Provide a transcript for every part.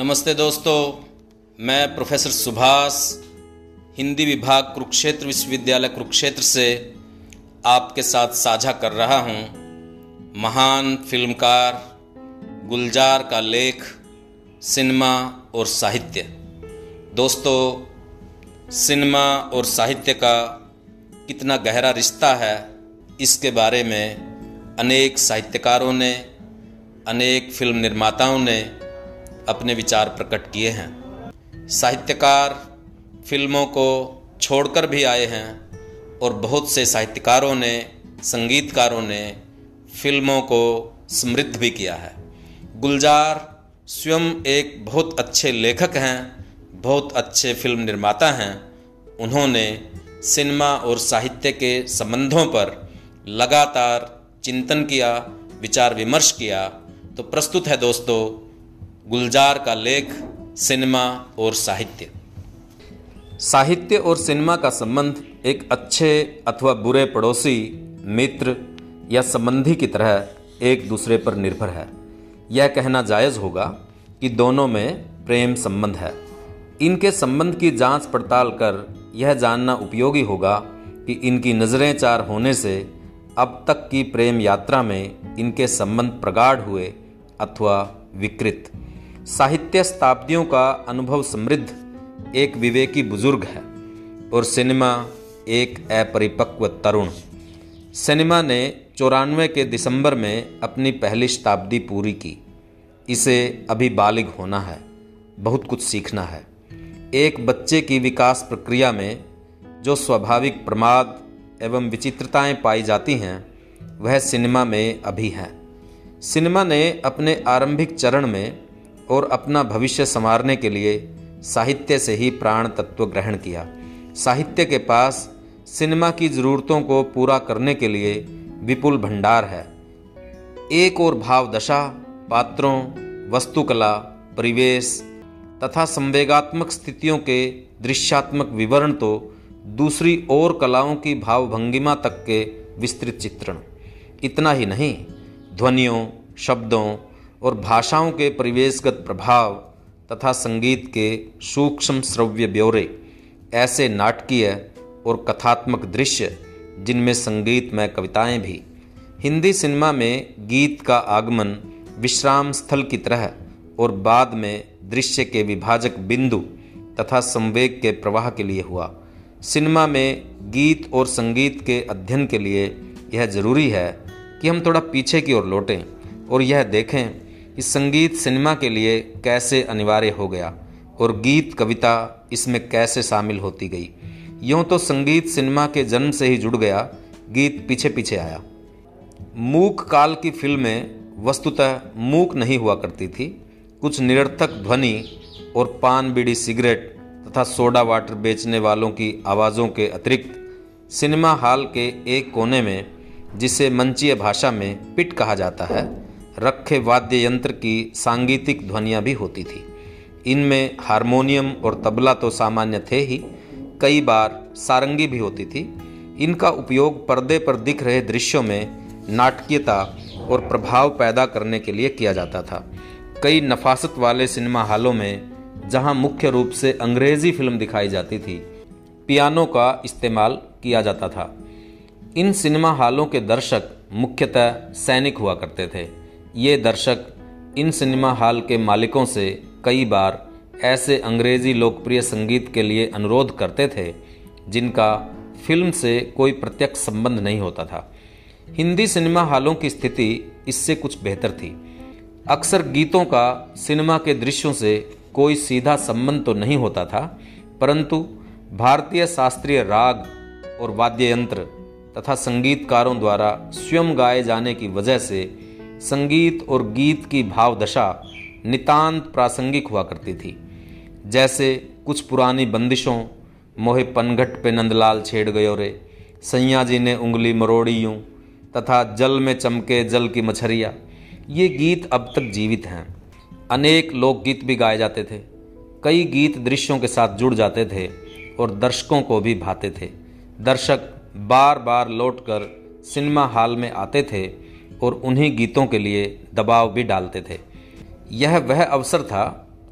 नमस्ते दोस्तों, मैं प्रोफेसर सुभाष, हिंदी विभाग कुरुक्षेत्र विश्वविद्यालय कुरुक्षेत्र से आपके साथ साझा कर रहा हूं महान फिल्मकार गुलजार का लेख, सिनेमा और साहित्य। दोस्तों, सिनेमा और साहित्य का कितना गहरा रिश्ता है, इसके बारे में अनेक साहित्यकारों ने, अनेक फिल्म निर्माताओं ने अपने विचार प्रकट किए हैं। साहित्यकार फिल्मों को छोड़कर भी आए हैं और बहुत से साहित्यकारों ने, संगीतकारों ने फिल्मों को समृद्ध भी किया है। गुलजार स्वयं एक बहुत अच्छे लेखक हैं, बहुत अच्छे फिल्म निर्माता हैं। उन्होंने सिनेमा और साहित्य के संबंधों पर लगातार चिंतन किया, विचार विमर्श किया। तो प्रस्तुत है दोस्तों गुलजार का लेख, सिनेमा और साहित्य। साहित्य और सिनेमा का संबंध एक अच्छे अथवा बुरे पड़ोसी, मित्र या संबंधी की तरह एक दूसरे पर निर्भर है। यह कहना जायज़ होगा कि दोनों में प्रेम संबंध है। इनके संबंध की जांच पड़ताल कर यह जानना उपयोगी होगा कि इनकी नज़रें चार होने से अब तक की प्रेम यात्रा में इनके संबंध प्रगाढ़ हुए अथवा विकृत। साहित्य शताब्दियों का अनुभव समृद्ध एक विवेकी बुजुर्ग है और सिनेमा एक अपरिपक्व तरुण। सिनेमा ने 94 के दिसंबर में अपनी पहली शताब्दी पूरी की। इसे अभी बालिग होना है, बहुत कुछ सीखना है। एक बच्चे की विकास प्रक्रिया में जो स्वाभाविक प्रमाद एवं विचित्रताएं पाई जाती हैं, वह सिनेमा में अभी है। सिनेमा ने अपने आरंभिक चरण में और अपना भविष्य संवारने के लिए साहित्य से ही प्राण तत्व ग्रहण किया। साहित्य के पास सिनेमा की ज़रूरतों को पूरा करने के लिए विपुल भंडार है। एक और भावदशा, पात्रों, वस्तुकला, परिवेश तथा संवेगात्मक स्थितियों के दृश्यात्मक विवरण तो दूसरी ओर कलाओं की भावभंगिमा तक के विस्तृत चित्रण। इतना ही नहीं, ध्वनियों, शब्दों और भाषाओं के परिवेशगत प्रभाव तथा संगीत के सूक्ष्म श्रव्य ब्यौरे, ऐसे नाटकीय और कथात्मक दृश्य जिनमें संगीतमय कविताएं भी। हिंदी सिनेमा में गीत का आगमन विश्राम स्थल की तरह और बाद में दृश्य के विभाजक बिंदु तथा संवेग के प्रवाह के लिए हुआ। सिनेमा में गीत और संगीत के अध्ययन के लिए यह जरूरी है कि हम थोड़ा पीछे की ओर लौटें और यह देखें कि संगीत सिनेमा के लिए कैसे अनिवार्य हो गया और गीत कविता इसमें कैसे शामिल होती गई। यूँ तो संगीत सिनेमा के जन्म से ही जुड़ गया, गीत पीछे पीछे आया। मूक काल की फिल्में वस्तुतः मूक नहीं हुआ करती थी। कुछ निरर्थक ध्वनि और पान, बीड़ी, सिगरेट तथा सोडा वाटर बेचने वालों की आवाज़ों के अतिरिक्त सिनेमा हॉल के एक कोने में, जिसे मंचीय भाषा में पिट कहा जाता है, रखे वाद्य यंत्र की सांगीतिक ध्वनियाँ भी होती थी। इनमें हारमोनियम और तबला तो सामान्य थे ही, कई बार सारंगी भी होती थी। इनका उपयोग पर्दे पर दिख रहे दृश्यों में नाटकीयता और प्रभाव पैदा करने के लिए किया जाता था। कई नफासत वाले सिनेमा हालों में, जहाँ मुख्य रूप से अंग्रेज़ी फिल्म दिखाई जाती थी, पियानो का इस्तेमाल किया जाता था। इन सिनेमा हालों के दर्शक मुख्यतः सैनिक हुआ करते थे। ये दर्शक इन सिनेमा हाल के मालिकों से कई बार ऐसे अंग्रेज़ी लोकप्रिय संगीत के लिए अनुरोध करते थे जिनका फिल्म से कोई प्रत्यक्ष संबंध नहीं होता था। हिंदी सिनेमा हालों की स्थिति इससे कुछ बेहतर थी। अक्सर गीतों का सिनेमा के दृश्यों से कोई सीधा संबंध तो नहीं होता था, परंतु भारतीय शास्त्रीय राग और वाद्य यंत्र तथा संगीतकारों द्वारा स्वयं गाए जाने की वजह से संगीत और गीत की भावदशा नितांत प्रासंगिक हुआ करती थी। जैसे कुछ पुरानी बंदिशों, मोहे पनघट पे नंदलाल छेड़ गयो रे, सैया जी ने उंगली मरोड़ी यूं तथा जल में चमके जल की मछरिया, ये गीत अब तक जीवित हैं। अनेक लोकगीत भी गाए जाते थे। कई गीत दृश्यों के साथ जुड़ जाते थे और दर्शकों को भी भाते थे। दर्शक बार बार लौटकर सिनेमा हाल में आते थे और उन्हीं गीतों के लिए दबाव भी डालते थे। यह वह अवसर था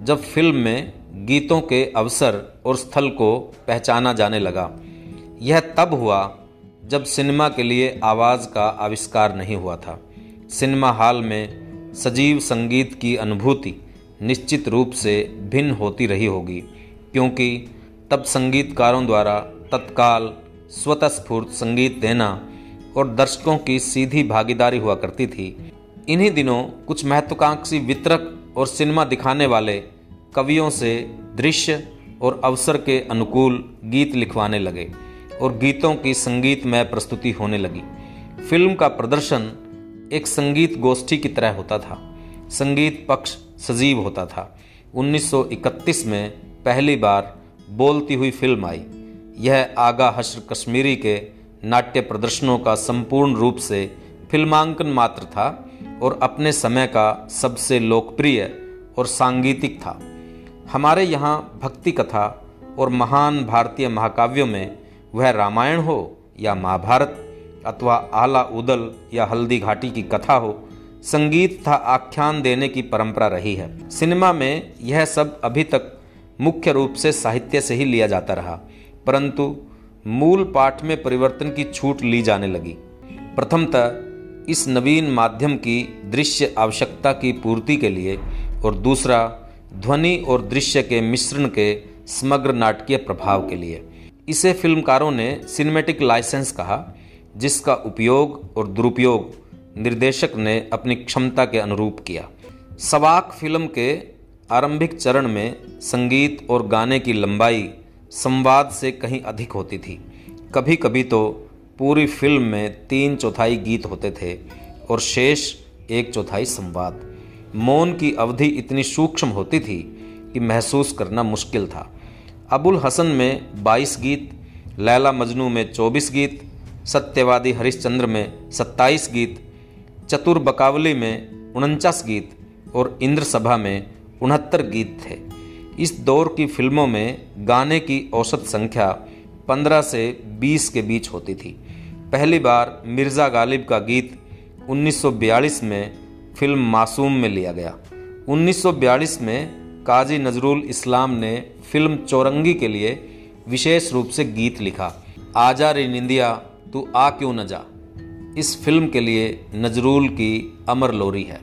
जब फिल्म में गीतों के अवसर और स्थल को पहचाना जाने लगा। यह तब हुआ जब सिनेमा के लिए आवाज़ का आविष्कार नहीं हुआ था। सिनेमा हॉल में सजीव संगीत की अनुभूति निश्चित रूप से भिन्न होती रही होगी, क्योंकि तब संगीतकारों द्वारा तत्काल स्वतस्फूर्त संगीत देना और दर्शकों की सीधी भागीदारी हुआ करती थी। इन्हीं दिनों कुछ महत्वाकांक्षी वितरक और सिनेमा दिखाने वाले कवियों से दृश्य और अवसर के अनुकूल गीत लिखवाने लगे और गीतों की संगीतमय प्रस्तुति होने लगी। फिल्म का प्रदर्शन एक संगीत गोष्ठी की तरह होता था। संगीत पक्ष सजीव होता था। 1931 में पहली बार बोलती हुई फिल्म आई। यह आगा हश्र कश्मीरी के नाट्य प्रदर्शनों का संपूर्ण रूप से फिल्मांकन मात्र था और अपने समय का सबसे लोकप्रिय और सांगीतिक था। हमारे यहाँ भक्ति कथा और महान भारतीय महाकाव्यों में वह रामायण हो या महाभारत अथवा आला उदल या हल्दी घाटी की कथा हो, संगीत तथा आख्यान देने की परंपरा रही है। सिनेमा में यह सब अभी तक मुख्य रूप से साहित्य से ही लिया जाता रहा, परंतु मूल पाठ में परिवर्तन की छूट ली जाने लगी। प्रथमतः इस नवीन माध्यम की दृश्य आवश्यकता की पूर्ति के लिए और दूसरा ध्वनि और दृश्य के मिश्रण के समग्र नाटकीय प्रभाव के लिए। इसे फिल्मकारों ने सिनेमैटिक लाइसेंस कहा, जिसका उपयोग और दुरुपयोग निर्देशक ने अपनी क्षमता के अनुरूप किया। सवाक फिल्म के आरंभिक चरण में संगीत और गाने की लंबाई संवाद से कहीं अधिक होती थी। कभी कभी तो पूरी फिल्म में 3/4 गीत होते थे और शेष 1/4 संवाद। मौन की अवधि इतनी सूक्ष्म होती थी कि महसूस करना मुश्किल था। अबुल हसन में 22 गीत, लैला मजनू में 24 गीत, सत्यवादी हरिश्चंद्र में 27 गीत, चतुर बकावली में 49 गीत और इंद्र सभा में 69 गीत थे। इस दौर की फिल्मों में गाने की औसत संख्या 15 से 20 के बीच होती थी। पहली बार मिर्जा गालिब का गीत 1942 में फिल्म मासूम में लिया गया। 1942 में काजी नजरुल इस्लाम ने फिल्म चौरंगी के लिए विशेष रूप से गीत लिखा। आजा रे निंदिया तू आ क्यों न जा, इस फिल्म के लिए नजरुल की अमर लोरी है।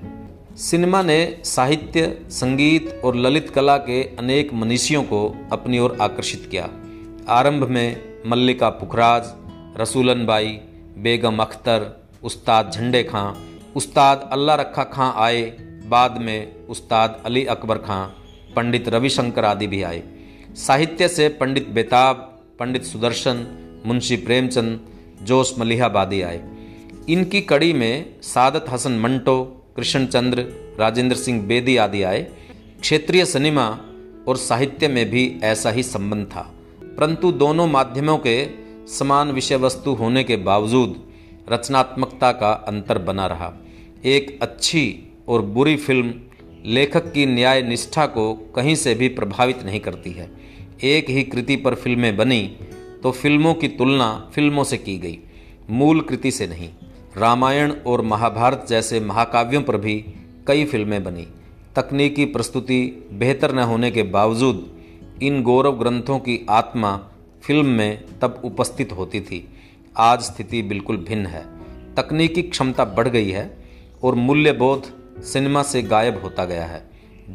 सिनेमा ने साहित्य, संगीत और ललित कला के अनेक मनीषियों को अपनी ओर आकर्षित किया। आरंभ में मल्लिका पुखराज, रसूलन बाई, बेगम अख्तर, उस्ताद झंडे खां, उस्ताद अल्लाह रखा खां आए। बाद में उस्ताद अली अकबर खां, पंडित रविशंकर आदि भी आए। साहित्य से पंडित बेताब, पंडित सुदर्शन, मुंशी प्रेमचंद, जोश मलीहाबादी आए। इनकी कड़ी में सादत हसन मंटो, कृष्णचंद्र, राजेंद्र सिंह बेदी आदि आए। क्षेत्रीय सिनेमा और साहित्य में भी ऐसा ही संबंध था, परंतु दोनों माध्यमों के समान विषय वस्तु होने के बावजूद रचनात्मकता का अंतर बना रहा। एक अच्छी और बुरी फिल्म लेखक की न्याय निष्ठा को कहीं से भी प्रभावित नहीं करती है। एक ही कृति पर फिल्में बनी तो फिल्मों की तुलना फिल्मों से की गई, मूल कृति से नहीं। रामायण और महाभारत जैसे महाकाव्यों पर भी कई फिल्में बनी। तकनीकी प्रस्तुति बेहतर न होने के बावजूद इन गौरव ग्रंथों की आत्मा फिल्म में तब उपस्थित होती थी। आज स्थिति बिल्कुल भिन्न है। तकनीकी क्षमता बढ़ गई है और मूल्यबोध सिनेमा से गायब होता गया है।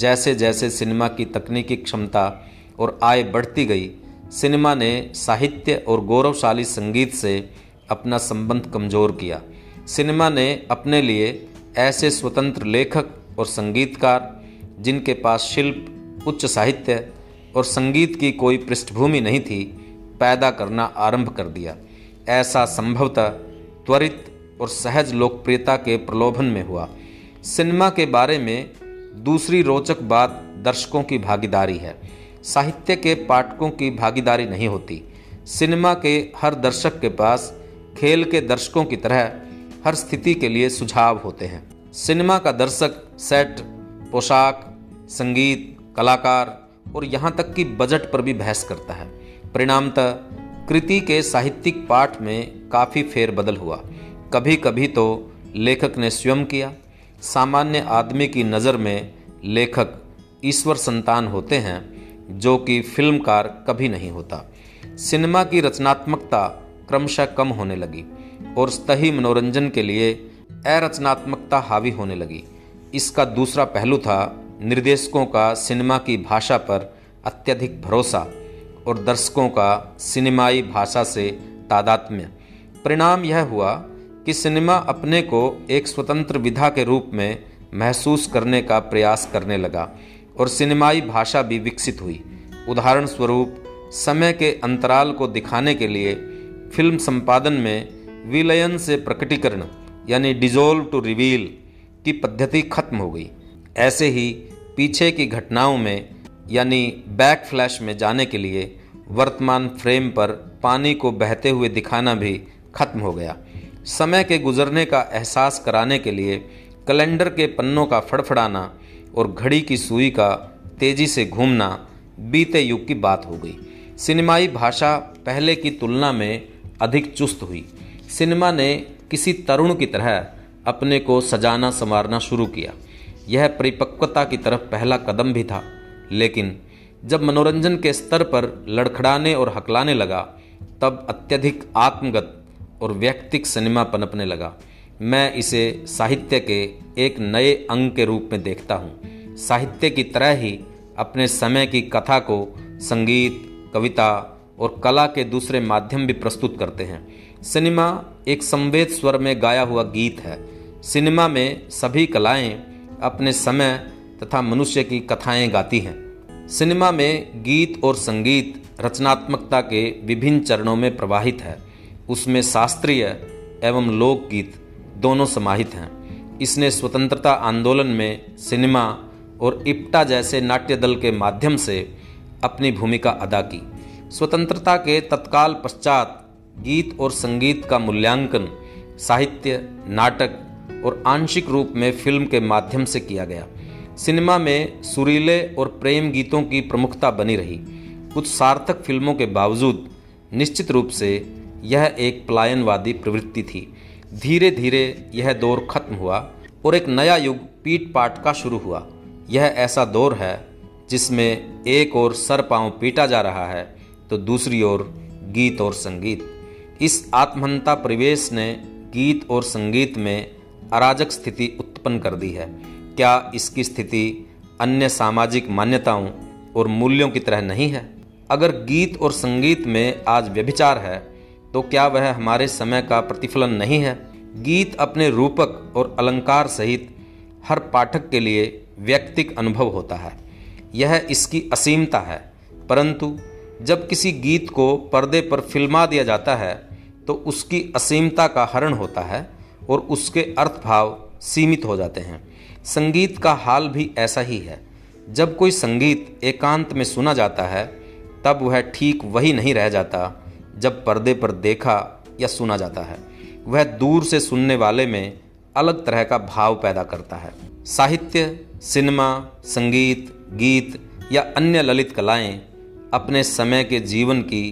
जैसे जैसे सिनेमा की तकनीकी क्षमता और आय बढ़ती गई, सिनेमा ने साहित्य और गौरवशाली संगीत से अपना संबंध कमज़ोर किया। सिनेमा ने अपने लिए ऐसे स्वतंत्र लेखक और संगीतकार जिनके पास शिल्प, उच्च साहित्य और संगीत की कोई पृष्ठभूमि नहीं थी, पैदा करना आरंभ कर दिया। ऐसा संभवतः त्वरित और सहज लोकप्रियता के प्रलोभन में हुआ। सिनेमा के बारे में दूसरी रोचक बात दर्शकों की भागीदारी है। साहित्य के पाठकों की भागीदारी नहीं होती। सिनेमा के हर दर्शक के पास खेल के दर्शकों की तरह हर स्थिति के लिए सुझाव होते हैं। सिनेमा का दर्शक सेट, पोशाक, संगीत, कलाकार और यहाँ तक कि बजट पर भी बहस करता है। परिणामतः कृति के साहित्यिक पाठ में काफ़ी फेरबदल हुआ। कभी कभी तो लेखक ने स्वयं किया। सामान्य आदमी की नज़र में लेखक ईश्वर संतान होते हैं जो कि फिल्मकार कभी नहीं होता। सिनेमा की रचनात्मकता क्रमशः कम होने लगी और सतही मनोरंजन के लिए अरचनात्मकता हावी होने लगी। इसका दूसरा पहलू था निर्देशकों का सिनेमा की भाषा पर अत्यधिक भरोसा और दर्शकों का सिनेमाई भाषा से तादात्म्य। परिणाम यह हुआ कि सिनेमा अपने को एक स्वतंत्र विधा के रूप में महसूस करने का प्रयास करने लगा और सिनेमाई भाषा भी विकसित हुई। उदाहरण स्वरूप समय के अंतराल को दिखाने के लिए फिल्म संपादन में विलयन से प्रकटीकरण यानी डिजोल्व टू रिवील की पद्धति खत्म हो गई। ऐसे ही पीछे की घटनाओं में यानी बैक फ्लैश में जाने के लिए वर्तमान फ्रेम पर पानी को बहते हुए दिखाना भी खत्म हो गया। समय के गुजरने का एहसास कराने के लिए कैलेंडर के पन्नों का फड़फड़ाना और घड़ी की सुई का तेजी से घूमना बीते युग की बात हो गई। सिनेमाई भाषा पहले की तुलना में अधिक चुस्त हुई। सिनेमा ने किसी तरुण की तरह अपने को सजाना संवारना शुरू किया। यह परिपक्वता की तरफ पहला कदम भी था, लेकिन जब मनोरंजन के स्तर पर लड़खड़ाने और हकलाने लगा तब अत्यधिक आत्मगत और व्यक्तिक सिनेमा पनपने लगा। मैं इसे साहित्य के एक नए अंग के रूप में देखता हूँ। साहित्य की तरह ही अपने समय की कथा को संगीत, कविता और कला के दूसरे माध्यम भी प्रस्तुत करते हैं। सिनेमा एक संवेद स्वर में गाया हुआ गीत है। सिनेमा में सभी कलाएं अपने समय तथा मनुष्य की कथाएं गाती हैं। सिनेमा में गीत और संगीत रचनात्मकता के विभिन्न चरणों में प्रवाहित है। उसमें शास्त्रीय एवं लोकगीत दोनों समाहित हैं। इसने स्वतंत्रता आंदोलन में सिनेमा और इप्टा जैसे नाट्य दल के माध्यम से अपनी भूमिका अदा की। स्वतंत्रता के तत्काल पश्चात गीत और संगीत का मूल्यांकन साहित्य, नाटक और आंशिक रूप में फिल्म के माध्यम से किया गया। सिनेमा में सुरीले और प्रेम गीतों की प्रमुखता बनी रही। कुछ सार्थक फिल्मों के बावजूद निश्चित रूप से यह एक पलायनवादी प्रवृत्ति थी। धीरे धीरे यह दौर खत्म हुआ और एक नया युग पीट पाट का शुरू हुआ। यह ऐसा दौर है जिसमें एक ओर सर पांव पीटा जा रहा है तो दूसरी ओर गीत और संगीत। इस आत्महंता परिवेश ने गीत और संगीत में अराजक स्थिति उत्पन्न कर दी है। क्या इसकी स्थिति अन्य सामाजिक मान्यताओं और मूल्यों की तरह नहीं है? अगर गीत और संगीत में आज व्यभिचार है तो क्या वह हमारे समय का प्रतिफलन नहीं है? गीत अपने रूपक और अलंकार सहित हर पाठक के लिए व्यक्तिक अनुभव होता है। यह इसकी असीमता है। परंतु जब किसी गीत को पर्दे पर फिल्मा दिया जाता है तो उसकी असीमता का हरण होता है और उसके अर्थ भाव सीमित हो जाते हैं। संगीत का हाल भी ऐसा ही है। जब कोई संगीत एकांत में सुना जाता है तब वह ठीक वही नहीं रह जाता जब पर्दे पर देखा या सुना जाता है। वह दूर से सुनने वाले में अलग तरह का भाव पैदा करता है। साहित्य, सिनेमा, संगीत, गीत या अन्य ललित कलाएं अपने समय के जीवन की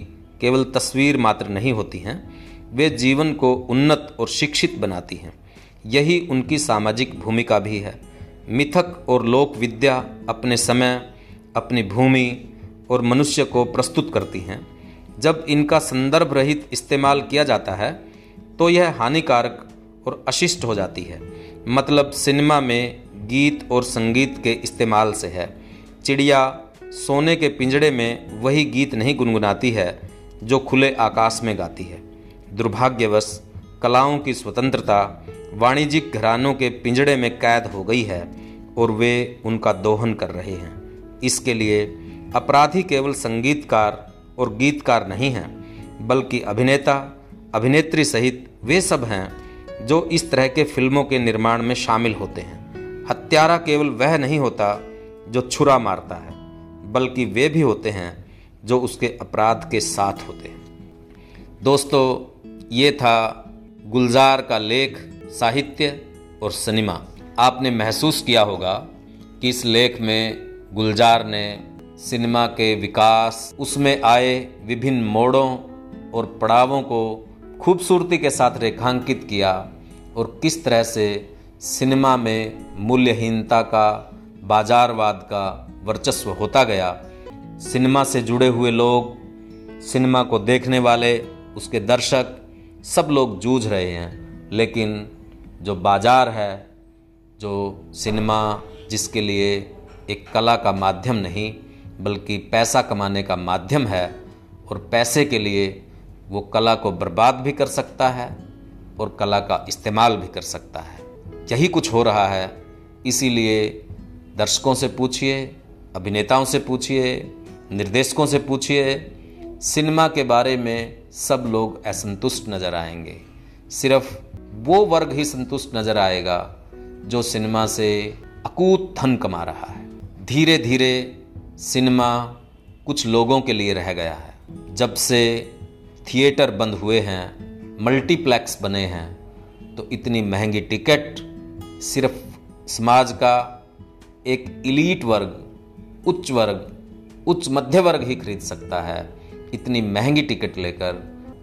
केवल तस्वीर मात्र नहीं होती हैं, वे जीवन को उन्नत और शिक्षित बनाती हैं। यही उनकी सामाजिक भूमिका भी है। मिथक और लोक विद्या अपने समय, अपनी भूमि और मनुष्य को प्रस्तुत करती हैं। जब इनका संदर्भ रहित इस्तेमाल किया जाता है तो यह हानिकारक और अशिष्ट हो जाती है। मतलब सिनेमा में गीत और संगीत के इस्तेमाल से है। चिड़िया सोने के पिंजड़े में वही गीत नहीं गुनगुनाती है जो खुले आकाश में गाती है। दुर्भाग्यवश कलाओं की स्वतंत्रता वाणिज्यिक घरानों के पिंजड़े में कैद हो गई है और वे उनका दोहन कर रहे हैं। इसके लिए अपराधी केवल संगीतकार और गीतकार नहीं हैं, बल्कि अभिनेता, अभिनेत्री सहित वे सब हैं जो इस तरह के फिल्मों के निर्माण में शामिल होते हैं। हत्यारा केवल वह नहीं होता जो छुरा मारता है, बल्कि वे भी होते हैं जो उसके अपराध के साथ होते हैं। दोस्तों, ये था गुलजार का लेख साहित्य और सिनेमा। आपने महसूस किया होगा कि इस लेख में गुलजार ने सिनेमा के विकास, उसमें आए विभिन्न मोड़ों और पड़ावों को खूबसूरती के साथ रेखांकित किया और किस तरह से सिनेमा में मूल्यहीनता का बाजारवाद का वर्चस्व होता गया। सिनेमा से जुड़े हुए लोग, सिनेमा को देखने वाले, उसके दर्शक, सब लोग जूझ रहे हैं, लेकिन जो बाजार है, जो सिनेमा जिसके लिए एक कला का माध्यम नहीं बल्कि पैसा कमाने का माध्यम है, और पैसे के लिए वो कला को बर्बाद भी कर सकता है और कला का इस्तेमाल भी कर सकता है, यही कुछ हो रहा है। इसीलिए दर्शकों से पूछिए, अभिनेताओं से पूछिए, निर्देशकों से पूछिए, सिनेमा के बारे में सब लोग असंतुष्ट नज़र आएंगे। सिर्फ वो वर्ग ही संतुष्ट नज़र आएगा जो सिनेमा से अकूत धन कमा रहा है। धीरे धीरे सिनेमा कुछ लोगों के लिए रह गया है। जब से थिएटर बंद हुए हैं, मल्टीप्लेक्स बने हैं, तो इतनी महंगी टिकट सिर्फ समाज का एक इलीट वर्ग, उच्च मध्य वर्ग ही खरीद सकता है। इतनी महंगी टिकट लेकर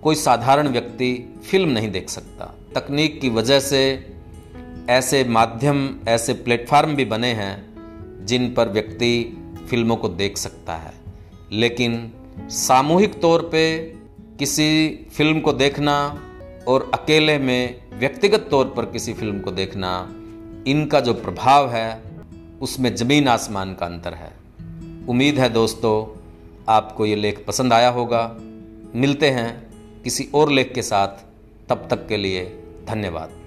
कोई साधारण व्यक्ति फिल्म नहीं देख सकता। तकनीक की वजह से ऐसे माध्यम, ऐसे प्लेटफार्म भी बने हैं जिन पर व्यक्ति फिल्मों को देख सकता है, लेकिन सामूहिक तौर पे किसी फिल्म को देखना और अकेले में व्यक्तिगत तौर पर किसी फिल्म को देखना, इनका जो प्रभाव है उसमें ज़मीन आसमान का अंतर है। उम्मीद है दोस्तों आपको ये लेख पसंद आया होगा। मिलते हैं किसी और लेख के साथ, तब तक के लिए धन्यवाद।